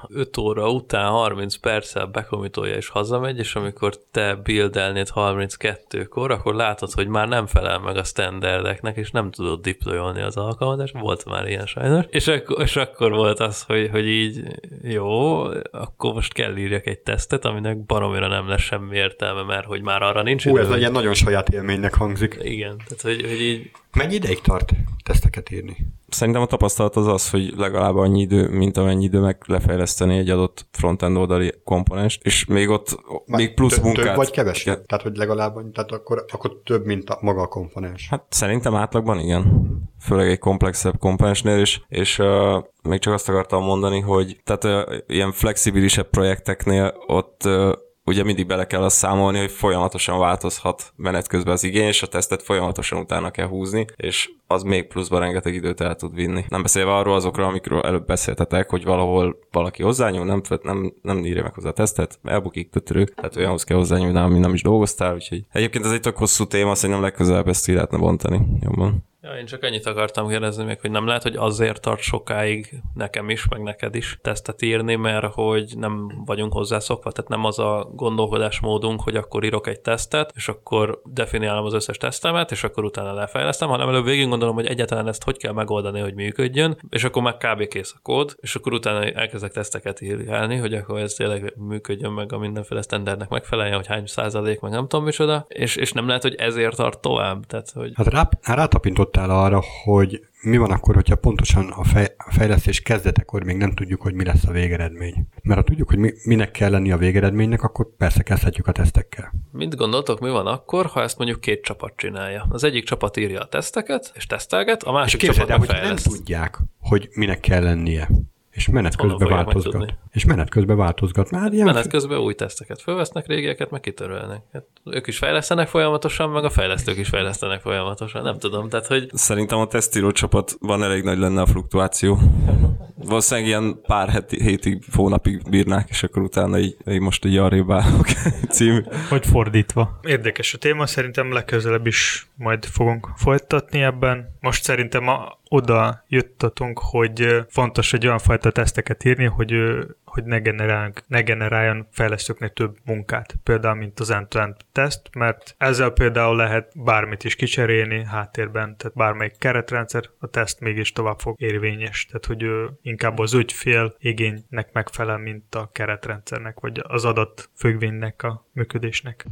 öt óra után harminc perccel bekomitolja és hazamegy, és amikor te buildelnéd harminckettőkor, akkor látod, hogy már nem felel meg a standardeknek, és nem tudod deployolni az alkalmat, és volt már ilyen sajnos. És akkor, és akkor volt az, hogy, hogy így jó, akkor most kell írjak egy tesztet, aminek baromira nem lesz semmi értelme, mert hogy már arra nincs idő. Hú, ez egy nagyon saját élménynek hangzik. Igen, tehát hogy, hogy így... Mennyi ideig tart teszteket írni? Szerintem a tapasztalat az az, hogy legalább annyi idő, mint amennyi idő meg lefejleszteni egy adott frontend oldali komponenst, és még ott már még plusz több, munkát. Több vagy kevesebb? Ja. Tehát, hogy legalább annyi, tehát akkor, akkor több, mint a, maga a komponens. Hát szerintem átlagban igen. Főleg egy komplexebb komponensnél is, és uh, még csak azt akartam mondani, hogy tehát uh, ilyen flexibilisebb projekteknél ott uh, ugye mindig bele kell azt számolni, hogy folyamatosan változhat menet közben az igény, és a tesztet folyamatosan utána kell húzni, és az még pluszban rengeteg időt el tud vinni. Nem beszélve arról azokra, amikről előbb beszéltetek, hogy valahol valaki hozzányúl, nem, nem, nem írja meg hozzá a tesztet, elbukik, tötörő, tehát olyanhoz kell hozzányúlni, amit nem is dolgoztál, úgyhogy egyébként ez egy tök hosszú téma, szerintem legközelebb ezt ki lehetne bontani jobban. Ja, én csak annyit akartam kérdezni még, hogy nem lehet, hogy azért tart sokáig nekem is, meg neked is tesztet írni, mert hogy nem vagyunk hozzászokva, tehát nem az a gondolkodásmódunk, hogy akkor írok egy tesztet, és akkor definiálom az összes tesztemet, és akkor utána lefejlesztem, hanem előbb végig gondolom, hogy egyáltalán ezt hogy kell megoldani, hogy működjön, és akkor már kb. Kész a kód, és akkor utána elkezdek teszteket írni, hogy akkor ez tényleg működjön meg, a mindenféle standardnek megfeleljen, hogy hány százalék, meg nem tudom micsoda, és, és nem lehet, hogy ezért tart tovább. Tehát, hogy... Hát rá, rátapintott arra, hogy mi van akkor, hogyha pontosan a, fej, a fejlesztés kezdetekor még nem tudjuk, hogy mi lesz a végeredmény. Mert ha tudjuk, hogy mi, minek kell lenni a végeredménynek, akkor persze kezdhetjük a tesztekkel. Mit gondoltok, mi van akkor, ha ezt mondjuk két csapat csinálja? Az egyik csapat írja a teszteket, és tesztelget, a másik és csapat meg fejleszt. Nem tudják, hogy minek kell lennie. És menet közben változgat. És menet közben változgat. Már ilyen menet közben új teszteket fölvesznek, régieket meg kitörölnek. Hát ők is fejlesztenek folyamatosan, meg a fejlesztők is fejlesztenek folyamatosan. Nem tudom, tehát hogy... Szerintem a tesztíró csapatban elég nagy lenne a fluktuáció. Valószínűleg ilyen pár heti, hétig, hónapig bírnák, és akkor utána így, így most így arrébb állok című. Vagy fordítva. Érdekes a téma, szerintem legközelebb is majd fogunk folytatni ebben. Most szerintem a, oda juttatunk, hogy fontos, hogy olyan fajta teszteket írni, hogy, hogy ne, ne generáljon fejlesztőknek több munkát. Például, mint az end-to-end teszt, mert ezzel például lehet bármit is kicserélni háttérben, tehát bármelyik keretrendszer, a teszt mégis tovább fog érvényes. Tehát, hogy inkább az ügyfél igénynek megfelel, mint a keretrendszernek, vagy az adatfüggvénynek a működésnek.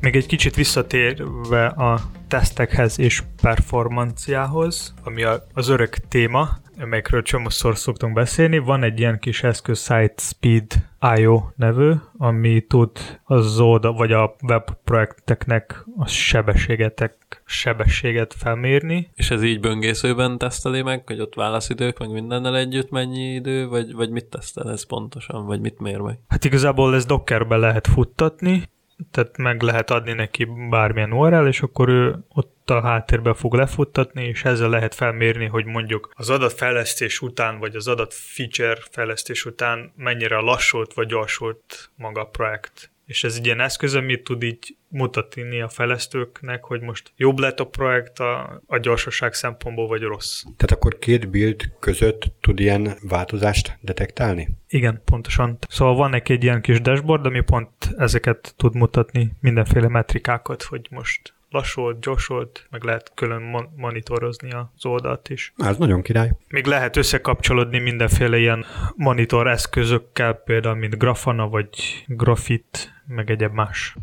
Még egy kicsit visszatérve a tesztekhez és performanciához, ami az örök téma, amikről csomószor szoktunk beszélni. Van egy ilyen kis eszköz, Cypress pont i o nevű, ami tud az oda, vagy a webprojekteknek a sebességetek, sebességet felmérni. És ez így böngészőben teszteli meg, hogy ott válaszidők, meg mindennel együtt mennyi idő, vagy, vagy mit tesztel ez pontosan, vagy mit mér meg? Hát igazából ez Dockerben lehet futtatni, tehát meg lehet adni neki bármilyen u er el, és akkor ő ott a háttérbe fog lefuttatni, és ezzel lehet felmérni, hogy mondjuk az adatfejlesztés után, vagy az adat feature fejlesztés után mennyire lassult, vagy gyorsult maga a projekt. És ez egy ilyen eszköz, amit tud így mutatni a fejlesztőknek, hogy most jobb lett a projekt a, a gyorsaság szempontból, vagy rossz. Tehát akkor két build között tud ilyen változást detektálni? Igen, pontosan. Szóval van neki egy ilyen kis dashboard, ami pont ezeket tud mutatni, mindenféle metrikákat, hogy most lassolt, gyorsolt, meg lehet külön mon- monitorozni az oldalt is. Ez nagyon király. Még lehet összekapcsolódni mindenféle ilyen monitor eszközökkel, például mint Grafana, vagy Grafit, meg egyéb más.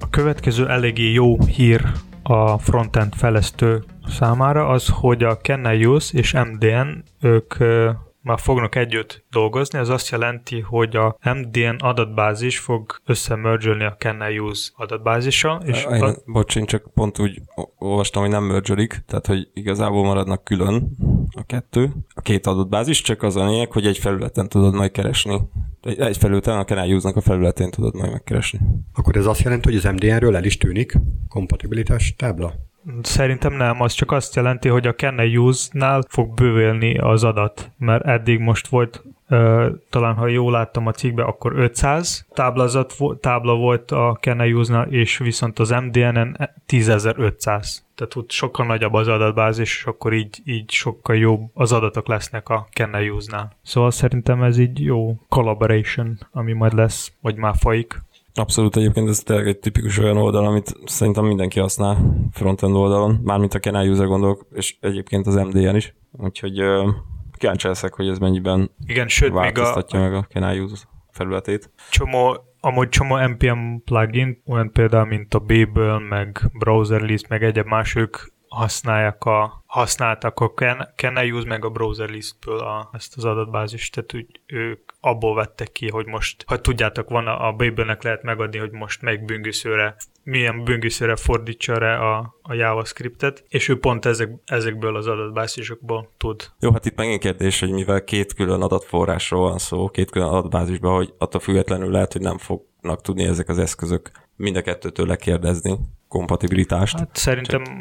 A következő eléggé jó hír a frontend fejlesztő számára az, hogy a Can I Use és em dé en, ők már fognak együtt dolgozni, ez azt jelenti, hogy a em dé en adatbázis fog összemergelni a Can I Use adatbázisa. És én, a... Bocs, én csak pont úgy olvastam, hogy nem mergelik, tehát hogy igazából maradnak külön a kettő, a két adatbázis, csak az a lényeg, hogy egy felületen tudod majd keresni. Egy felületen, a Can I Use-nak a felületén tudod majd megkeresni. Akkor ez azt jelenti, hogy az em dé en-ről el is tűnik kompatibilitás tábla? Szerintem nem, az csak azt jelenti, hogy a Can I Use-nál fog bővülni az adat, mert eddig most volt, ö, talán ha jól láttam a cikkbe, akkor ötszáz táblázat, tábla volt a Can I Use-nál, és viszont az em dé en-en tízezer-ötszáz. Tehát úgy sokkal nagyobb az adatbázis, és akkor így, így sokkal jobb az adatok lesznek a Can I Use-nál. Szóval szerintem ez így jó collaboration, ami majd lesz, vagy már folyik. Abszolút, egyébként ez tényleg egy tipikus olyan oldal, amit szerintem mindenki használ frontend oldalon, mármint a Can I Use-ra gondolok, és egyébként az em dé en is, úgyhogy uh, kíváncsi leszek, hogy ez mennyiben igen, sőt, változtatja még a, meg a Can I Use felületét. Csomó, amúgy csomó em pé em plugin, olyan például, mint a Babel, meg Browser List, meg egyéb más, ők használják a, használtak a Can, Can I Use, meg a Browser Listből a, ezt az adatbázist, tehát úgy, ők abból vettek ki, hogy most, ha tudjátok, van a, a Babelnek lehet megadni, hogy most melyik böngészőre, milyen böngészőre fordítsa rá a, a JavaScriptet, és ő pont ezek, ezekből az adatbázisokból tud. Jó, hát itt megint kérdés, hogy mivel két külön adatforrásról van szó, két külön adatbázisban, hogy attól függetlenül lehet, hogy nem fognak tudni ezek az eszközök mind a kettőtől lekérdezni kompatibilitást. Hát szerintem csak...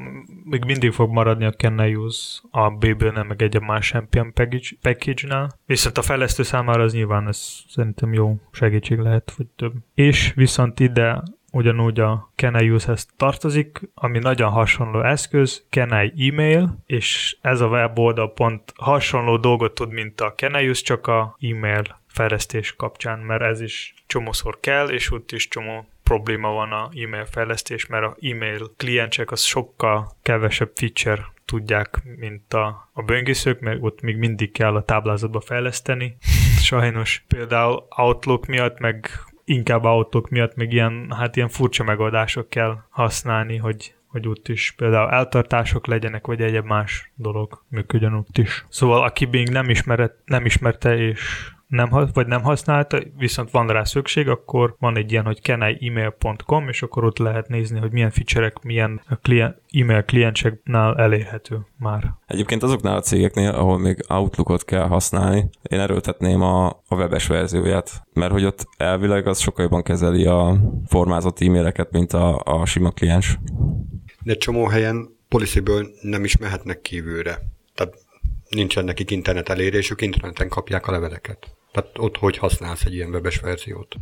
még mindig fog maradni a Can I Use a Babelnél, meg egy más em pé em package, package-nál, viszont a fejlesztő számára az nyilván ez szerintem jó segítség lehet, vagy több. És viszont ide ugyanúgy a Can I Use-hez tartozik, ami nagyon hasonló eszköz, Can I Email, és ez a weboldal pont hasonló dolgot tud, mint a Can I Use, csak a e-mail fejlesztés kapcsán, mert ez is csomószor kell, és ott is csomó probléma van a e-mail fejlesztés, mert a e-mail kliensek az sokkal kevesebb feature tudják, mint a, a böngészők, mert ott még mindig kell a táblázatba fejleszteni. Sajnos például Outlook miatt, meg inkább Outlook miatt még ilyen, hát ilyen furcsa megoldások kell használni, hogy hogy ott is például eltartások legyenek, vagy egyéb más dolog működjön ott is. Szóval aki még nem, ismeret, nem ismerte és nem, vagy nem használta, viszont van rá szükség, akkor van egy ilyen, hogy can i email pont com, és akkor ott lehet nézni, hogy milyen feature-ek, milyen klien, e-mail klienseknál elérhető már. Egyébként azoknál a cégeknél, ahol még Outlookot kell használni, én erőltetném a, a webes verzióját, mert hogy ott elvileg az sokkal jobban kezeli a formázott e-maileket, mint a, a sima kliens. De csomó helyen policyből nem is mehetnek kívülre. Tehát nincsen nekik internet elérésük, interneten kapják a leveleket. Tehát ott hogy használsz egy ilyen webes verziót?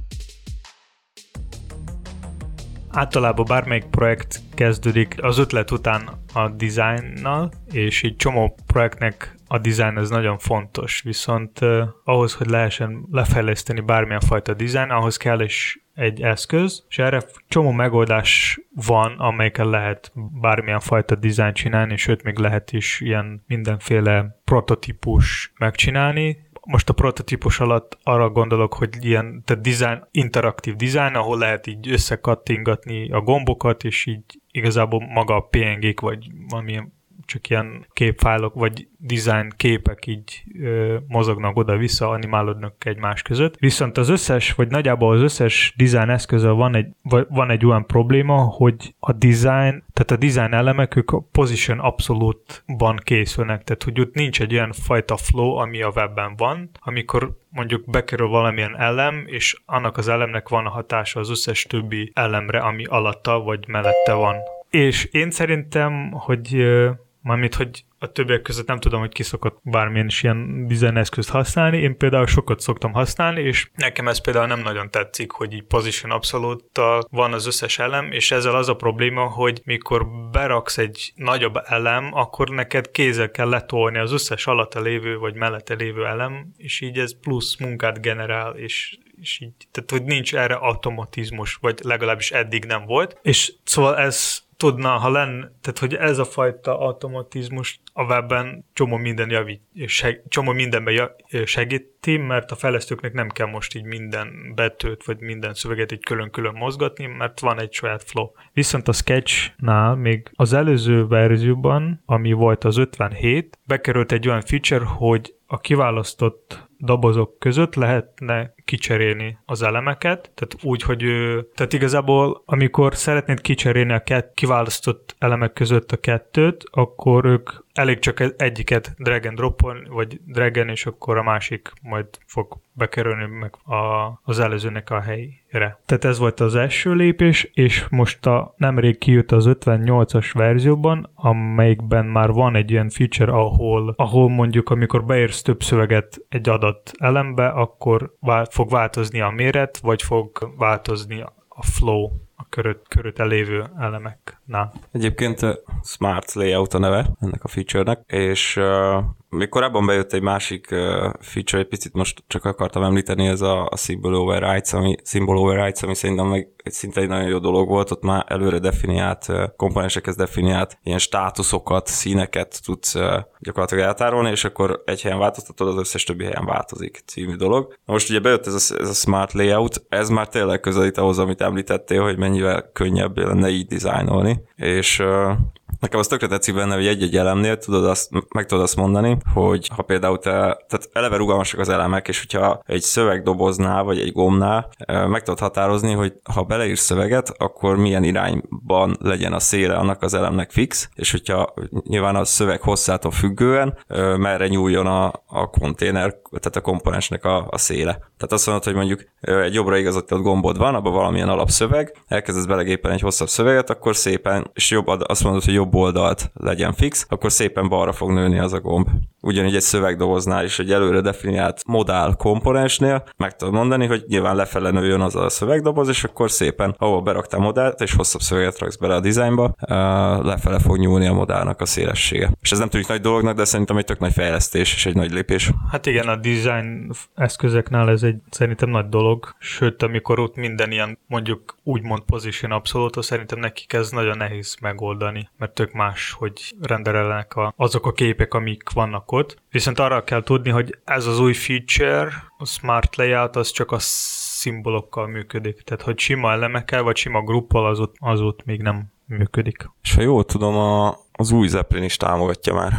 Általában bármelyik projekt kezdődik az ötlet után a designnal, és így csomó projektnek a design az nagyon fontos, viszont eh, ahhoz, hogy lehessen lefejleszteni bármilyen fajta design, ahhoz kell is egy eszköz, és erre csomó megoldás van, amelyikkel lehet bármilyen fajta design csinálni, sőt, még lehet is ilyen mindenféle prototípus megcsinálni. Most a prototípus alatt arra gondolok, hogy ilyen tehát design, interaktív design, ahol lehet így összekattingatni a gombokat, és így igazából maga a pé en gék, vagy valamilyen csak ilyen képfájlok, vagy design képek így ö, mozognak oda-vissza, animálódnak egymás között. Viszont az összes, vagy nagyjából az összes design eszközön van egy, van egy olyan probléma, hogy a design, tehát a design elemek, ők a position abszolútban készülnek, tehát hogy ott nincs egy olyan fajta flow, ami a webben van, amikor mondjuk bekerül valamilyen elem, és annak az elemnek van a hatása az összes többi elemre, ami alatta vagy mellette van. És én szerintem, hogy mármint, hogy a többiek között nem tudom, hogy ki szokott bármilyen is ilyen design eszközt használni. Én például sokat szoktam használni, és nekem ez például nem nagyon tetszik, hogy így position abszolúttal van az összes elem, és ezzel az a probléma, hogy mikor beraksz egy nagyobb elem, akkor neked kézzel kell letolni az összes alatta lévő vagy mellette lévő elem, és így ez plusz munkát generál, és és így, tehát hogy nincs erre automatizmus, vagy legalábbis eddig nem volt. És szóval ez tudna, ha lenne, tehát hogy ez a fajta automatizmus a webben csomó minden javít, seg, csomó mindenben jav, segíti, mert a fejlesztőknek nem kell most így minden betűt, vagy minden szöveget így külön-külön mozgatni, mert van egy saját flow. Viszont a Sketch-nál még az előző verzióban, ami volt az ötvenhét, bekerült egy olyan feature, hogy a kiválasztott dobozok között lehetne kicserélni az elemeket, tehát úgy, hogy tehát igazából, amikor szeretnéd kicserélni a két kiválasztott elemek között a kettőt, akkor ők elég csak egyiket drag and drop-on, vagy dragen, és akkor a másik majd fog bekerülni meg a, az előzőnek a helyére. Tehát ez volt az első lépés, és most a, nemrég kijött az ötvennyolcas verzióban, amelyikben már van egy ilyen feature, ahol, ahol mondjuk, amikor beírsz több szöveget egy adott elembe, akkor vál, fog változni a méret, vagy fog változni a flow a köröt, körötte lévő elemeknál. Egyébként uh, Smart Layout a neve ennek a feature-nek, és uh, még korábban bejött egy másik uh, feature, egy picit most csak akartam említeni, ez a, a Symbol Overrides, ami, Symbol Overrides, ami szerintem meg szinte egy nagyon jó dolog volt, ott már előre definiált, uh, komponensekhez definiált ilyen státuszokat, színeket tudsz uh, gyakorlatilag eltárolni, és akkor egy helyen változtatod, az összes többi helyen változik című dolog. Na most ugye bejött ez a, ez a Smart Layout, ez már tényleg közelít ahhoz, amit említettél, hogy mennyivel könnyebb lenne így dizájnolni, és uh, nekem az tökre tetszik benne, hogy egy-egy elemnél tudod azt, meg tudod azt mondani, hogy ha például te, tehát eleve rugalmasak az elemek, és hogyha egy szövegdoboznál, vagy egy gombnál meg tudod határozni, hogy ha beleírsz szöveget, akkor milyen irányban legyen a széle annak az elemnek fix, és hogyha nyilván a szöveg hosszától függően merre nyúljon a, a konténer, tehát a komponensnek a, a széle. Tehát azt mondod, hogy mondjuk egy jobbra igazodott gombod van, abban valamilyen alapszöveg, elkezdesz belegépen egy hosszabb szöveget, akkor szépen, és jobb, azt mondod, hogy jobb oldalt legyen fix, akkor szépen balra fog nőni az a gomb. Ugyanígy egy szövegdoboznál is, egy előre definiált modál komponensnél meg tudod mondani, hogy nyilván lefele nőjön az a szövegdoboz, és akkor szépen, ahol beraktál modált, és hosszabb szöveget raksz bele a dizájnba, lefele fog nyúlni a modálnak a szélessége. És ez nem tűnik nagy dolognak, de szerintem egy tök nagy fejlesztés, és egy nagy lépés. Hát igen, a design eszközeknál ez egy szerintem nagy dolog, sőt, amikor ott minden ilyen, mondjuk úgymond position abszolút, szerintem nekik ez nagyon nehéz megoldani, mert tök más, hogy renderelnek a, azok a képek, amik vannak ott. Viszont arra kell tudni, hogy ez az új feature, a Smart Layout, az csak a szimbolokkal működik. Tehát, hogy sima elemekkel, vagy sima gruppal, az ott, az ott még nem működik. És ha jól tudom, a, az új Zeppelin is támogatja már.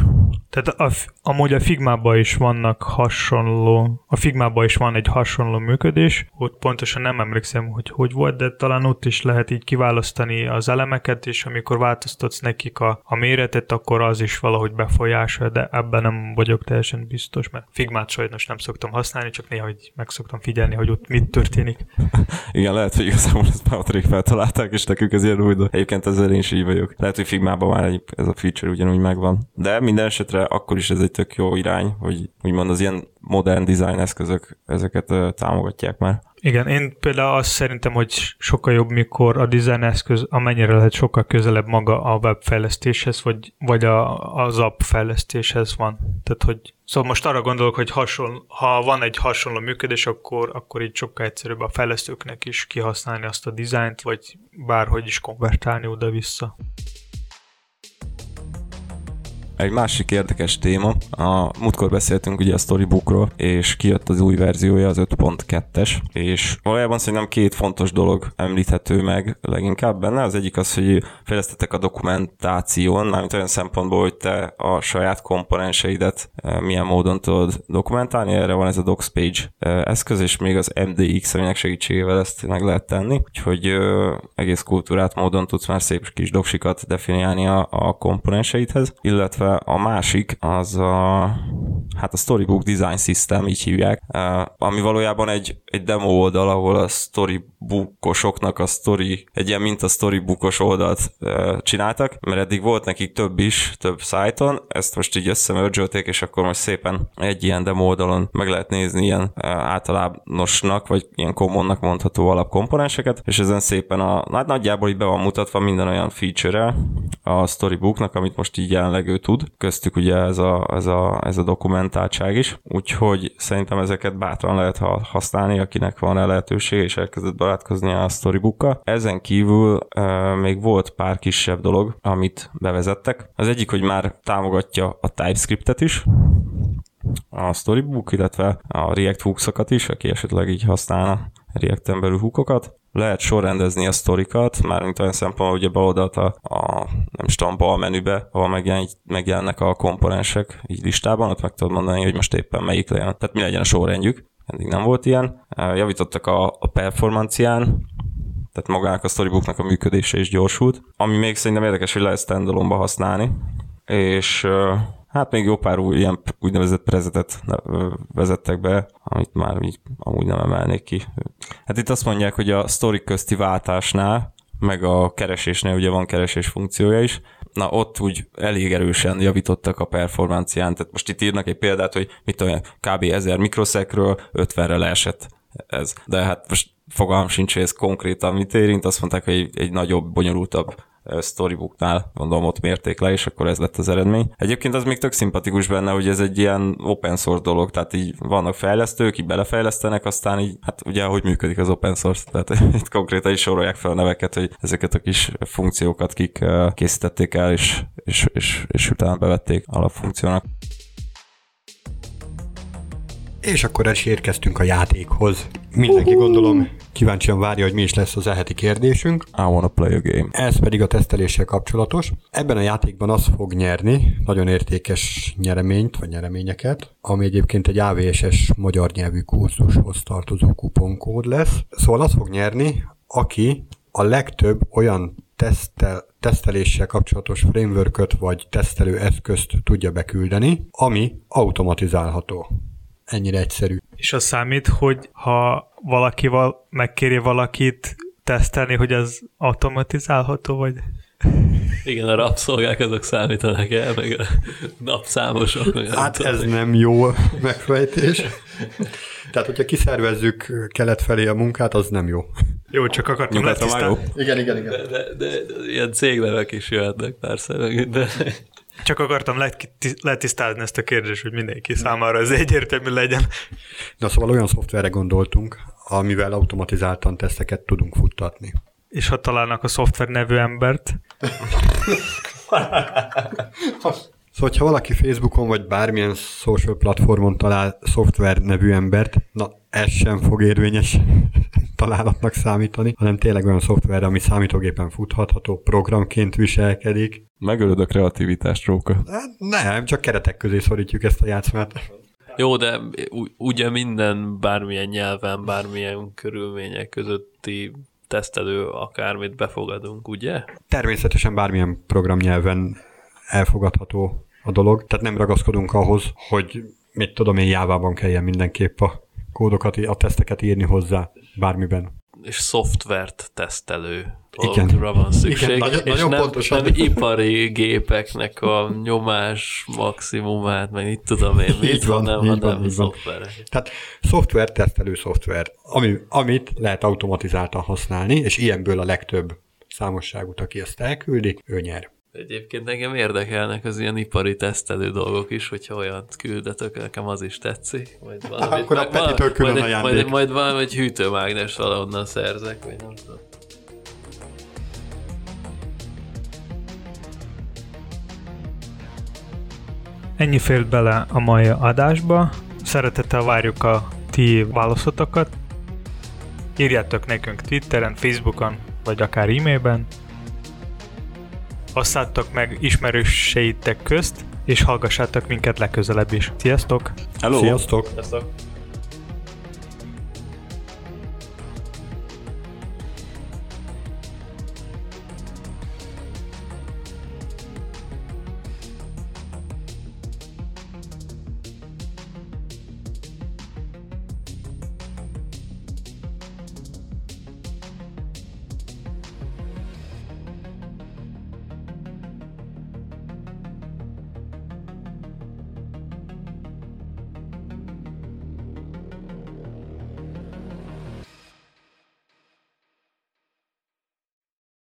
Tehát a, amúgy a Figmában is vannak hasonló, a Figmában is van egy hasonló működés, ott pontosan nem emlékszem, hogy hogy volt, de talán ott is lehet így kiválasztani az elemeket, és amikor változtatsz nekik a, a méretet, akkor az is valahogy befolyásolja, de ebben nem vagyok teljesen biztos, mert Figmát sajnos nem szoktam használni, csak néha így meg szoktam figyelni, hogy ott mit történik. Igen, lehet, hogy igazából ezt már ott feltalálták, és nekünk ez ilyen új, de egyébként ezzel én is így vagyok. Lehet, hogy Figmában már egy, ez a feature ugyanúgy megvan. De minden esetre akkor is ez egy tök jó irány, hogy úgymond az ilyen modern design eszközök ezeket uh, támogatják már. Igen, én például azt szerintem, hogy sokkal jobb, mikor a design eszköz amennyire lehet sokkal közelebb maga a webfejlesztéshez, vagy, vagy a, az app fejlesztéshez van. Tehát, hogy szóval most arra gondolok, hogy hasonló, ha van egy hasonló működés, akkor, akkor így sokkal egyszerűbb a fejlesztőknek is kihasználni azt a dizájnt, vagy bárhogy is konvertálni oda-vissza. Egy másik érdekes téma, a múltkor beszéltünk ugye a Storybookról, és kijött az új verziója, az öt pont kettes, és valójában szerintem két fontos dolog említhető meg leginkább benne. Az egyik az, hogy fejlesztettek a dokumentáción, mármint olyan szempontból, hogy te a saját komponenseidet milyen módon tudod dokumentálni, erre van ez a Docs Page eszköz, és még az em dé iksz, aminek segítségével ezt meg lehet tenni, úgyhogy egész kultúrát módon tudsz már szép kis doksikat definiálni a, a komponenseidhez, illetve a másik az a, hát a Storybook Design System, így hívják, ami valójában egy, egy demo oldal, ahol a storybookosoknak a story, egy ilyen mint a storybookos oldalt csináltak, mert eddig volt nekik több is, több szájton, ezt most így összemörzsölték, és akkor most szépen egy ilyen demo oldalon meg lehet nézni ilyen általánosnak, vagy ilyen commonnak mondható alapkomponenseket, és ezen szépen a, hát nagyjából így be van mutatva minden olyan feature-e a Storybooknak, amit most így jelenleg ő tud. Köztük ugye ez a, ez a, ez a dokumentáltság is, úgyhogy szerintem ezeket bátran lehet használni, akinek van rá lehetőség, és elkezdett barátkozni a Storybookkal. Ezen kívül e, még volt pár kisebb dolog, amit bevezettek. Az egyik, hogy már támogatja a TypeScriptet is, a Storybook, illetve a React hooks-okat is, aki esetleg így használna React-en belül hookokat. Lehet sorrendezni a sztorikat, mármint olyan szempontból, hogy beoldalt a, a nem is tudom, bal menübe, ahol megjelen, megjelennek a komponensek így listában, ott meg tudod mondani, hogy most éppen melyik legyen. Tehát mi legyen a sorrendjük, eddig nem volt ilyen. Javítottak a, a performancián, tehát magának a Storybooknak a működése is gyorsult, ami még szerintem érdekes, hogy lehet standalone-ba használni, és... Hát még jó pár új, ilyen úgynevezett prezetet vezettek be, amit már így amúgy nem emelnék ki. Hát itt azt mondják, hogy a sztorik közti váltásnál, meg a keresésnél ugye van keresés funkciója is, na ott úgy elég erősen javítottak a performancián, tehát most itt írnak egy példát, hogy mit olyan kb. ezer mikroszekről ötvenre leesett ez. De hát most fogalmam sincs, hogy ez konkrétan mit érint, azt mondták, hogy egy, egy nagyobb, bonyolultabb Storybooknál, gondolom ott mérték le, és akkor ez lett az eredmény. Egyébként az még tök szimpatikus benne, hogy ez egy ilyen open source dolog, tehát így vannak fejlesztők, így belefejlesztenek, aztán így, hát ugye ahogy működik az open source, tehát itt konkrétan is sorolják fel a neveket, hogy ezeket a kis funkciókat kik készítették el, és, és, és, és utána bevették alapfunkciónak. És akkor el is érkeztünk a játékhoz. Mindenki gondolom kíváncsian várja, hogy mi is lesz az e-heti kérdésünk. I wanna play a game. Ez pedig a teszteléssel kapcsolatos. Ebben a játékban az fog nyerni nagyon értékes nyereményt, vagy nyereményeket, ami egyébként egy á vé es-es magyar nyelvű kurzushoz tartozó kuponkód lesz. Szóval az fog nyerni, aki a legtöbb olyan tesztel, teszteléssel kapcsolatos frameworköt, vagy tesztelő eszközt tudja beküldeni, ami automatizálható. Ennyire egyszerű. És az számít, hogy ha valakival megkéri valakit tesztelni, hogy ez automatizálható, vagy... Igen, a rabszolgák azok számítanak el, meg a napszámosok. Meg hát ez nem jó megfejtés. Tehát, hogyha kiszervezzük kelet felé a munkát, az nem jó. Jó, csak akartam letisztálni. Igen, igen, igen. De, de, de, de ilyen cégnevek is jöhetnek persze, de... Csak akartam letisztázni ezt a kérdést, hogy mindenki számára ez egyértelmű legyen. Na szóval olyan szoftverre gondoltunk, amivel automatizáltan teszteket tudunk futtatni. És ha találnak a szoftver nevű embert? Szóval, ha valaki Facebookon vagy bármilyen social platformon talál szoftver nevű embert, na ez sem fog érvényes találatnak számítani, hanem tényleg olyan szoftver, ami számítógépen futhatható, programként viselkedik. Megölöd a kreativitást, Róka. Nem, csak keretek közé szorítjuk ezt a játszmát. Jó, de ugye minden bármilyen nyelven, bármilyen körülmények közötti tesztelő akármit befogadunk, ugye? Természetesen bármilyen programnyelven elfogadható a dolog, tehát nem ragaszkodunk ahhoz, hogy mit tudom én, Java-ban kelljen mindenképp a kódokat, a teszteket írni hozzá bármiben. És szoftvert tesztelő dologra van szükség. Igen, nagyon, és nagyon nem, pontosan. Nem ipari gépeknek a nyomás maximumát, meg itt tudom én, mit van, hanem van, van, van. Szoftverek. Tehát szoftver tesztelő szoftver, ami, amit lehet automatizáltan használni, és ilyenből a legtöbb számosságút, aki ezt elküldi, ő nyer. Egyébként engem érdekelnek az ilyen ipari tesztelő dolgok is, hogyha olyat küldetek, nekem az is tetszik. Majd valamit, akkor a Petitől külön majd, ajándék. Majd, majd valami egy hűtőmágnest valahonnan szerzek, vagy nem tudom. Ennyi fér bele a mai adásba. Szeretettel várjuk a ti válaszotokat. Írjátok nekünk Twitteren, Facebookon, vagy akár e-mailben. Osszátok meg ismerőseitek közt, és hallgassátok minket legközelebb is. Sziasztok! Hello. Sziasztok! Sziasztok.